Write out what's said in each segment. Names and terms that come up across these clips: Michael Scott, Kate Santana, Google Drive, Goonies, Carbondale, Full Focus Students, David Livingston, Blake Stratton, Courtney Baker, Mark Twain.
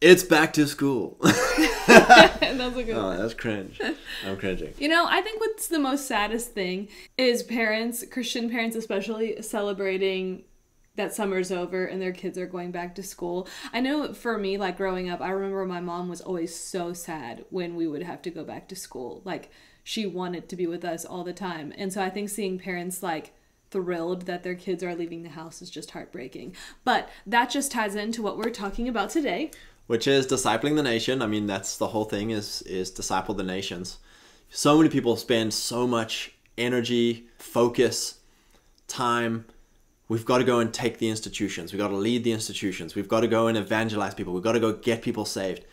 It's back to school. That's a good one. That's cringe. I'm cringing. You know, I think what's the most saddest thing is parents, Christian parents especially, celebrating that summer's over and their kids are going back to school. I know for me, like growing up, I remember my mom was always so sad when we would have to go back to school. Like she wanted to be with us all the time. And so I think seeing parents like thrilled that their kids are leaving the house is just heartbreaking. But that just ties into what we're talking about today, which is discipling the nation. I mean, that's the whole thing, is disciple the nations. So many people spend so much energy, focus, time. We've got to go and take the institutions. We've got to lead the institutions. We've got to go and evangelize people. We've got to go get people saved.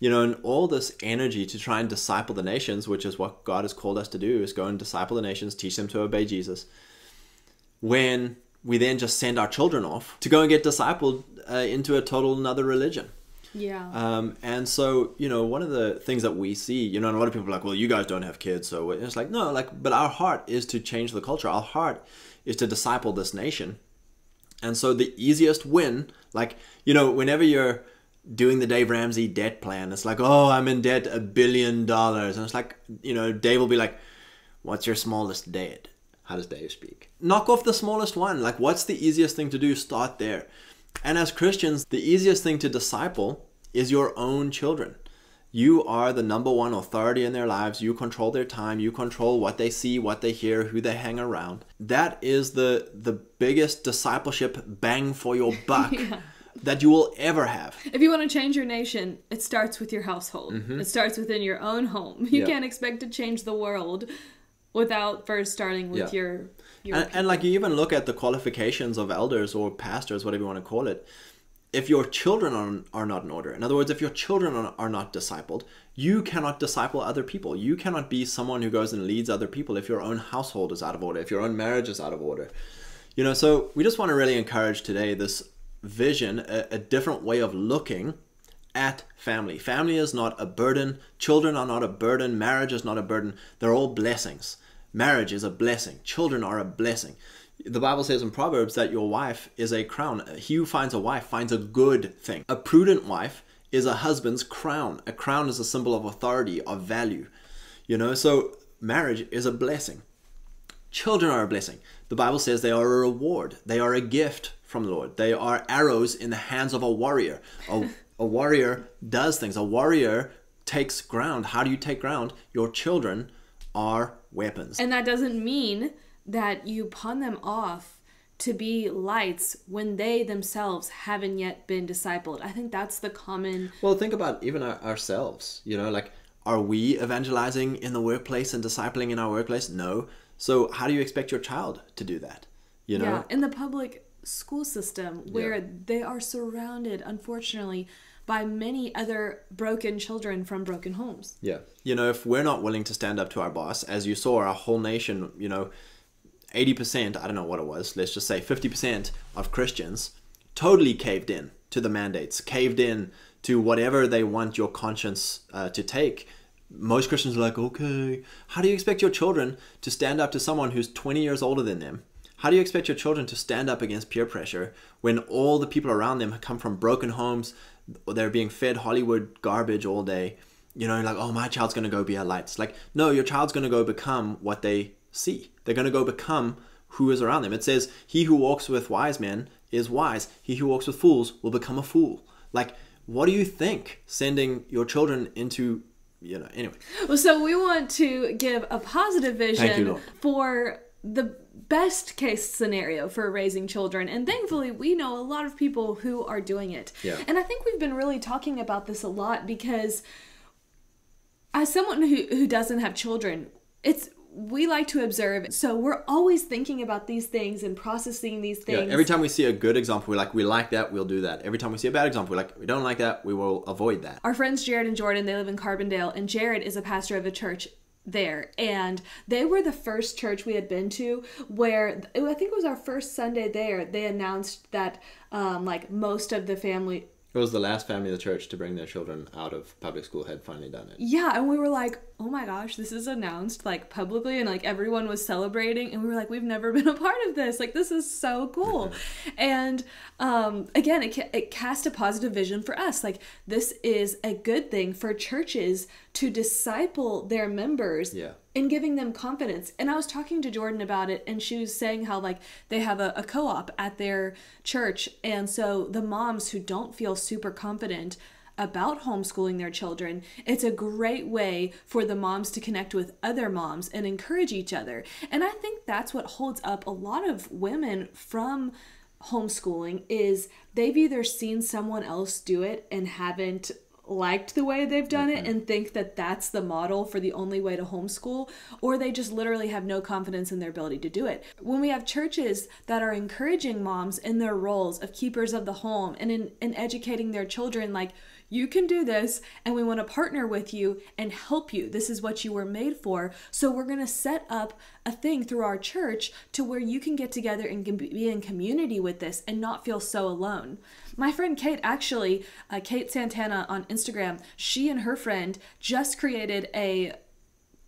You know, and all this energy to try and disciple the nations, which is what God has called us to do, is go and disciple the nations, teach them to obey Jesus. When we then just send our children off to go and get discipled into a total another religion. Yeah. And so, you know, one of the things that we see, you know, and a lot of people are like, well, you guys don't have kids. So it's like, no, like, but our heart is to change the culture. Our heart is to disciple this nation. And so the easiest win, like, you know, whenever you're doing the Dave Ramsey debt plan, it's like, oh, I'm in debt $1 billion. And it's like, you know, Dave will be like, what's your smallest debt? How does Dave speak? Knock off the smallest one. Like, what's the easiest thing to do? Start there. And as Christians, the easiest thing to disciple is your own children. You are the #1 authority in their lives. You control their time. You control what they see, what they hear, who they hang around. That is the biggest discipleship bang for your buck yeah. that you will ever have. If you want to change your nation, it starts with your household. Mm-hmm. It starts within your own home. You yeah. can't expect to change the world without first starting with yeah. your and like, you even look at the qualifications of elders or pastors, whatever you want to call it. If your children are not in order, in other words, if your children are not discipled, you cannot disciple other people. You cannot be someone who goes and leads other people if your own household is out of order, if your own marriage is out of order. You know, so we just want to really encourage today this vision, a different way of looking at family. Family is not a burden. Children are not a burden. Marriage is not a burden. They're all blessings. Marriage is a blessing. Children are a blessing. The Bible says in Proverbs that your wife is a crown. He who finds a wife finds a good thing. A prudent wife is a husband's crown. A crown is a symbol of authority, of value. You know, so marriage is a blessing. Children are a blessing. The Bible says they are a reward. They are a gift from the Lord. They are arrows in the hands of a warrior. A warrior does things. A warrior takes ground. How do you take ground? Your children are weapons. And that doesn't mean that you pawn them off to be lights when they themselves haven't yet been discipled. I think that's the common... Well, think about even ourselves, you know, like, are we evangelizing in the workplace and discipling in our workplace? No. So how do you expect your child to do that? You know, yeah, in the public school system where yeah. they are surrounded, unfortunately, by many other broken children from broken homes. Yeah. You know, if we're not willing to stand up to our boss, as you saw, our whole nation, you know, 80%, I don't know what it was, let's just say 50% of Christians totally caved in to the mandates, caved in to whatever they want your conscience to take. Most Christians are like, okay, how do you expect your children to stand up to someone who's 20 years older than them? How do you expect your children to stand up against peer pressure when all the people around them come from broken homes, or they're being fed Hollywood garbage all day? You know, like, oh, my child's going to go be a light. It's like, no, your child's going to go become what they see. They're going to go become who is around them. It says, he who walks with wise men is wise. He who walks with fools will become a fool. Like, what do you think sending your children into, you know, anyway. Well, so we want to give a positive vision for the best case scenario for raising children. And thankfully, we know a lot of people who are doing it. Yeah. And I think we've been really talking about this a lot because as someone who doesn't have children, we like to observe. So we're always thinking about these things and processing these things. Yeah, every time we see a good example, we're like, we like that, we'll do that. Every time we see a bad example, we're like, we don't like that, we will avoid that. Our friends Jared and Jordan, they live in Carbondale, and Jared is a pastor of a church there. And they were the first church we had been to where, I think it was our first Sunday there, they announced that like most of the family It was the last family of the church to bring their children out of public school had finally done it. Yeah, and we were like, oh my gosh, this is announced, like, publicly, and, like, everyone was celebrating, and we were like, we've never been a part of this. Like, this is so cool. And, again, it cast a positive vision for us. Like, this is a good thing for churches to disciple their members. Yeah. And giving them confidence. And I was talking to Jordan about it, and she was saying how, like, they have a co-op at their church, and so the moms who don't feel super confident about homeschooling their children, it's a great way for the moms to connect with other moms and encourage each other. And I think that's what holds up a lot of women from homeschooling, is they've either seen someone else do it and haven't liked the way they've done it and think that that's the model for the only way to homeschool, or they just literally have no confidence in their ability to do it. When we have churches that are encouraging moms in their roles of keepers of the home and in educating their children, like, you can do this, and we want to partner with you and help you. This is what you were made for. So we're going to set up a thing through our church to where you can get together and be in community with this and not feel so alone. My friend Kate, actually, Kate Santana on Instagram, she and her friend just created a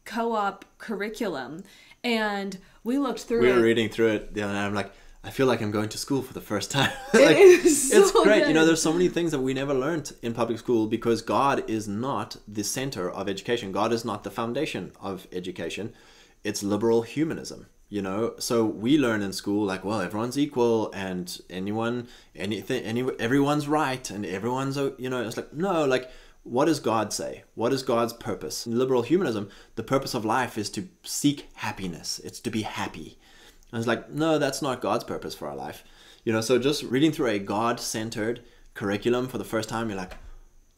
co-op curriculum, and we looked through it. We were reading through it, and I'm like, I feel like I'm going to school for the first time. Like, it's great. Good. You know, there's so many things that we never learned in public school, because God is not the center of education. God is not the foundation of education. It's liberal humanism, you know? So we learn in school, like, well, everyone's equal, and everyone's right, and everyone's, you know, it's like, no, like, what does God say? What is God's purpose? In liberal humanism, the purpose of life is to seek happiness. It's to be happy. I was like, no, that's not God's purpose for our life. You know, so just reading through a God-centered curriculum for the first time, you're like,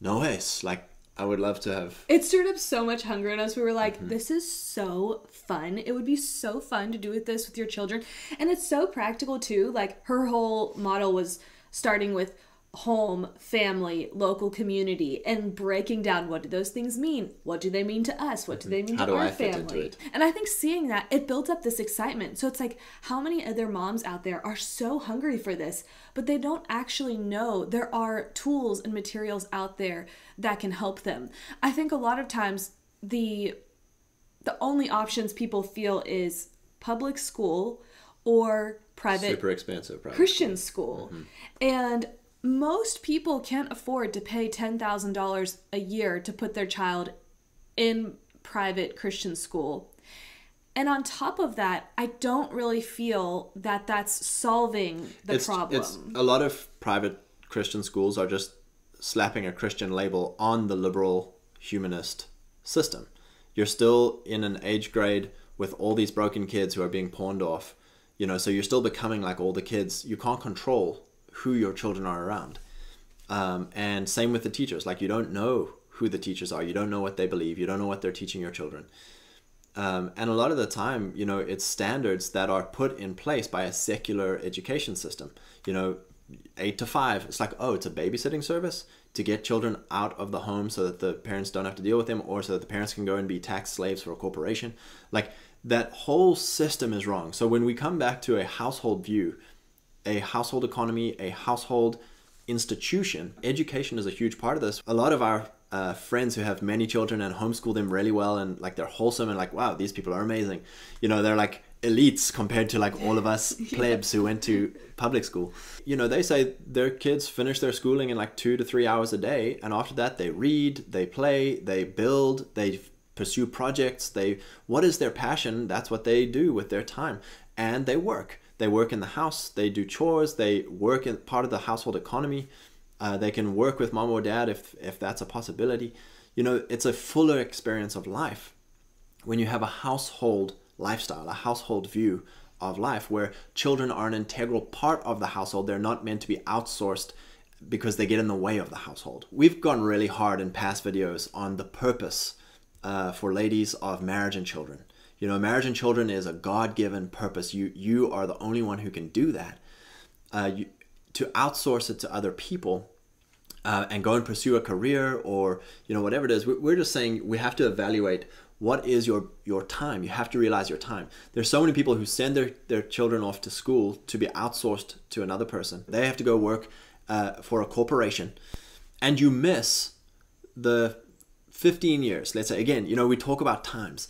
no ways. Like, I would love to have. It stirred up so much hunger in us. We were like, this is so fun. It would be so fun to do with this with your children. And it's so practical too. Like, her whole model was starting with home, family, local community, and breaking down, what do those things mean? What do they mean to us? What do they mean to our family? And I think seeing that, it builds up this excitement. So it's like, how many other moms out there are so hungry for this, but they don't actually know there are tools and materials out there that can help them. I think a lot of times the only options people feel is public school or private, super expensive private Christian school. And most people can't afford to pay $10,000 a year to put their child in private Christian school. And on top of that, I don't really feel that that's solving the problem. A lot of private Christian schools are just slapping a Christian label on the liberal humanist system. You're still in an age grade with all these broken kids who are being pawned off, you know, so you're still becoming like all the kids. You can't control who your children are around. And same with the teachers. Like, you don't know who the teachers are. You don't know what they believe. You don't know what they're teaching your children. And a lot of the time, you know, it's standards that are put in place by a secular education system. You know, 8 to 5. It's like, oh, it's a babysitting service to get children out of the home so that the parents don't have to deal with them, or so that the parents can go and be tax slaves for a corporation. Like, that whole system is wrong. So when we come back to a household view, a household economy, a household institution. Education is a huge part of this. A lot of our friends who have many children and homeschool them really well, and like, they're wholesome and like, wow, these people are amazing. You know, they're like elites compared to like all of us plebs who went to public school. You know, they say their kids finish their schooling in like 2 to 3 hours a day. And after that, they read, they play, they build, they pursue projects. What is their passion? That's what they do with their time. And they work. They work in the house, they do chores, they work in part of the household economy. They can work with mom or dad if that's a possibility. You know, it's a fuller experience of life when you have a household lifestyle, a household view of life where children are an integral part of the household. They're not meant to be outsourced because they get in the way of the household. We've gone really hard in past videos on the purpose for ladies of marriage and children. You know, marriage and children is a God-given purpose. You are the only one who can do that. To outsource it to other people and go and pursue a career or, you know, whatever it is, we're just saying we have to evaluate what is your time. You have to realize your time. There's so many people who send their children off to school to be outsourced to another person. They have to go work for a corporation, and you miss the 15 years, let's say, again, you know, we talk about times,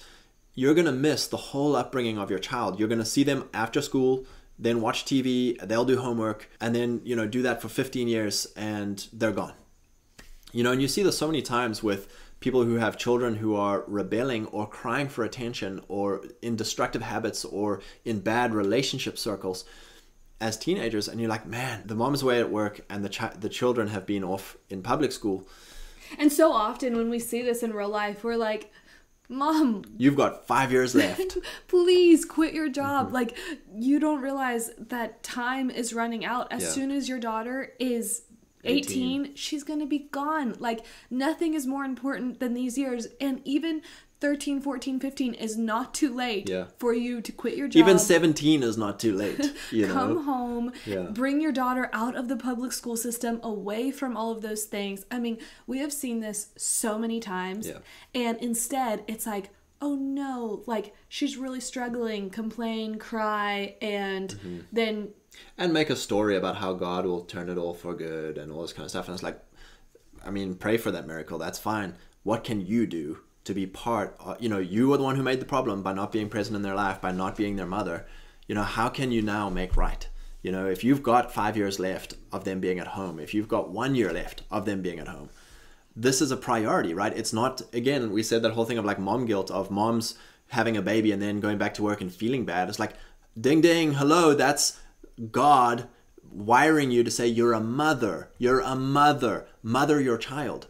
you're going to miss the whole upbringing of your child. You're going to see them after school, then watch TV, they'll do homework, and then, you know, do that for 15 years and they're gone. You know, and you see this so many times with people who have children who are rebelling or crying for attention or in destructive habits or in bad relationship circles as teenagers. And you're like, man, the mom's away at work and the children have been off in public school. And so often when we see this in real life, we're like, Mom, you've got 5 years left. Please quit your job. Mm-hmm. Like, you don't realize that time is running out. As soon as your daughter is 18, she's going to be gone. Like, nothing is more important than these years. And even 13, 14, 15 is not too late for you to quit your job. Even 17 is not too late. You Come home, bring your daughter out of the public school system, away from all of those things. I mean, we have seen this so many times. And instead, it's like, oh no, like, she's really struggling, complain, cry, and then... And make a story about how God will turn it all for good and all this kind of stuff. And it's like, I mean, pray for that miracle. That's fine. What can you do to be part of, you know, you were the one who made the problem by not being present in their life, by not being their mother. You know, how can you now make right? You know, if you've got 5 years left of them being at home, if you've got 1 year left of them being at home, this is a priority, right? It's not, again, we said that whole thing of like mom guilt, of moms having a baby and then going back to work and feeling bad. It's like, ding, ding, hello, that's God wiring you to say, you're a mother, mother your child,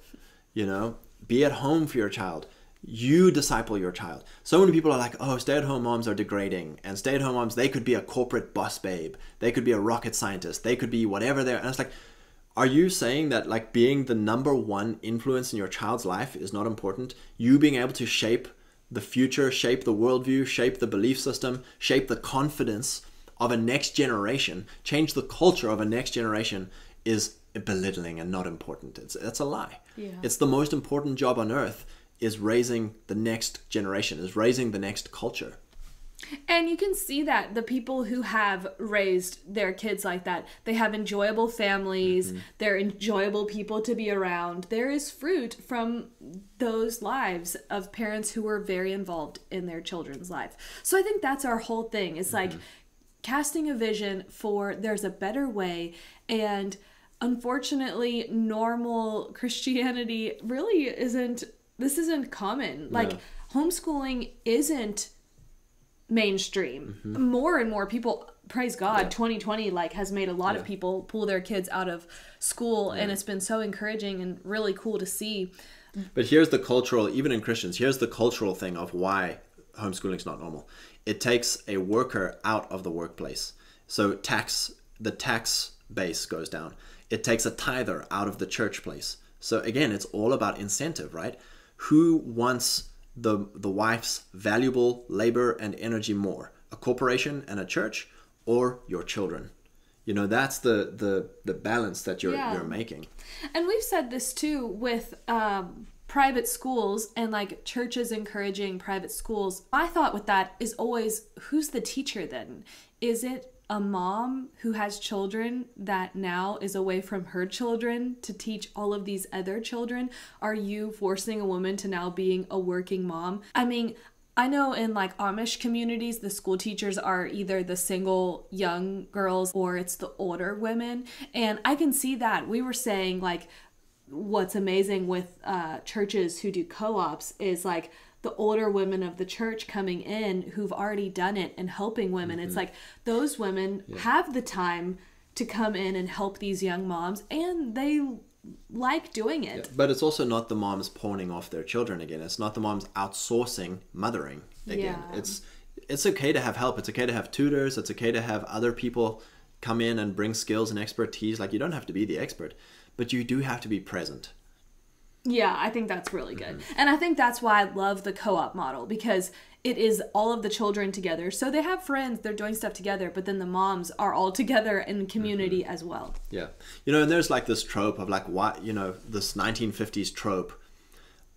you know, be at home for your child, you disciple your child. So many people are like, oh, stay-at-home moms are degrading, and stay-at-home moms, they could be a corporate boss babe, they could be a rocket scientist, they could be whatever they're, and it's like, are you saying that like being the #1 influence in your child's life is not important? You being able to shape the future, shape the worldview, shape the belief system, shape the confidence of a next generation, change the culture of a next generation is belittling and not important. It's a lie. It's the most important job on earth is raising the next generation, is raising the next culture. And you can see that the people who have raised their kids like that, they have enjoyable families, they're enjoyable people to be around. There is fruit from those lives of parents who were very involved in their children's life. So I think that's our whole thing. It's like, casting a vision for there's a better way, and unfortunately normal Christianity really isn't, this isn't common. Like homeschooling isn't mainstream. More and more people, praise God, 2020 like has made a lot of people pull their kids out of school, and it's been so encouraging and really cool to see. But here's the cultural, even in Christians, here's the cultural thing of why homeschooling is not normal. It takes a worker out of the workplace. So the tax base goes down. It takes a tither out of the church place. So again, it's all about incentive, right? Who wants the wife's valuable labor and energy more? A corporation and a church, or your children? You know, that's the balance that you're making. And we've said this too with private schools and like churches encouraging private schools. My thought with that is always, who's the teacher then? Is it a mom who has children that now is away from her children to teach all of these other children? Are you forcing a woman to now being a working mom? I mean, I know in like Amish communities, the school teachers are either the single young girls or it's the older women. And I can see that. We were saying like, what's amazing with churches who do co-ops is like the older women of the church coming in who've already done it and helping women. It's like those women have the time to come in and help these young moms, and they like doing it. But it's also not the moms pawning off their children again. It's not the moms outsourcing mothering again. It's okay to have help. It's okay to have tutors. It's okay to have other people come in and bring skills and expertise. Like, you don't have to be the expert, but you do have to be present. Yeah, I think that's really good. And I think that's why I love the co-op model, because it is all of the children together. So they have friends, they're doing stuff together, but then the moms are all together in community as well. Yeah. You know, and there's like this trope of like, why, you know, this 1950s trope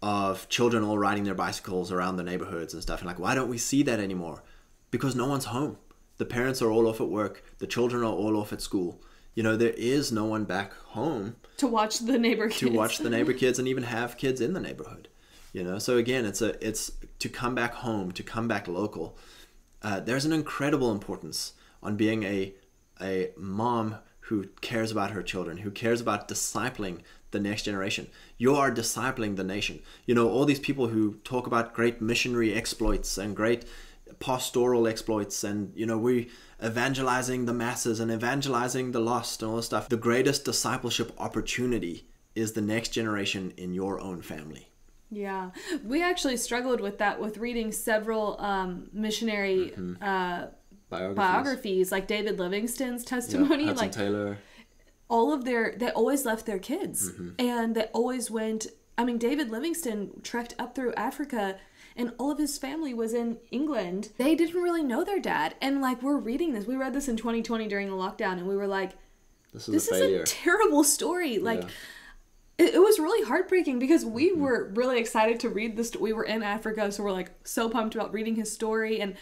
of children all riding their bicycles around the neighborhoods and stuff. And like, why don't we see that anymore? Because no one's home. The parents are all off at work. The children are all off at school. you know, there is no one back home to watch the neighbor kids. To watch the neighbor kids and even have kids in the neighborhood. You know, so again, it's to come back home, to come back local. There's an incredible importance on being a mom who cares about her children, who cares about discipling the next generation. You are discipling the nation. You know, all these people who talk about great missionary exploits and great pastoral exploits and, you know, we evangelizing the masses and evangelizing the lost and all this stuff. The greatest discipleship opportunity is the next generation in your own family. Yeah, we actually struggled with that with reading several missionary biographies, like David Livingston's testimony, Hudson like Taylor. All of they always left their kids and they always went. I mean, David Livingston trekked up through Africa and all of his family was in England. They didn't really know their dad. And like, we're reading this. We read this in 2020 during the lockdown and we were like, this is a terrible story. Like, yeah. It was really heartbreaking because we were really excited to read this. We were in Africa, so we're like so pumped about reading his story. And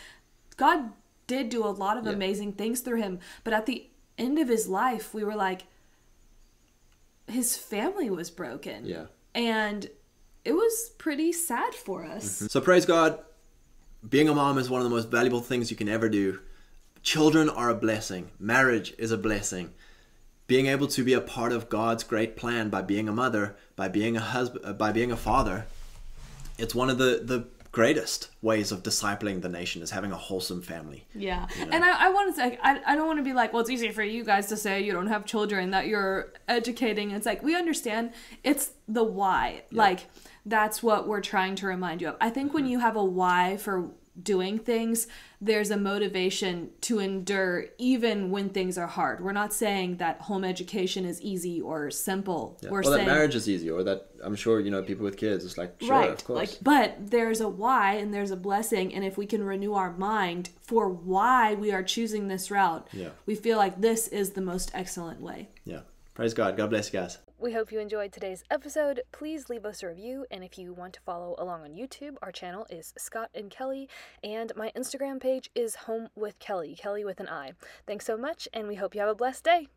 God did do a lot of amazing things through him. But at the end of his life, we were like, his family was broken. Yeah. And it was pretty sad for us. So praise God. Being a mom is one of the most valuable things you can ever do. Children are a blessing. Marriage is a blessing. Being able to be a part of God's great plan by being a mother, by being a husband, by being a father, it's one of the greatest ways of discipling the nation is having a wholesome family. Yeah, you know? And I want to say, I don't want to be like, well, it's easy for you guys to say you don't have children, that you're educating. It's like, we understand it's the why. Yeah. Like, that's what we're trying to remind you of. I think when you have a why for doing things, there's a motivation to endure even when things are hard. We're not saying that home education is easy or simple. Yeah. We're saying that marriage is easy, or that, I'm sure, you know, people with kids, it's like, sure, right, of course. Like, but there's a why and there's a blessing, and if we can renew our mind for why we are choosing this route, we feel like this is the most excellent way. Yeah. Praise God. God bless you guys. We hope you enjoyed today's episode. Please leave us a review, and if you want to follow along on YouTube, our channel is Scott and Kelly, and my Instagram page is Home with Kelly, Kelly with an I. Thanks so much, and we hope you have a blessed day.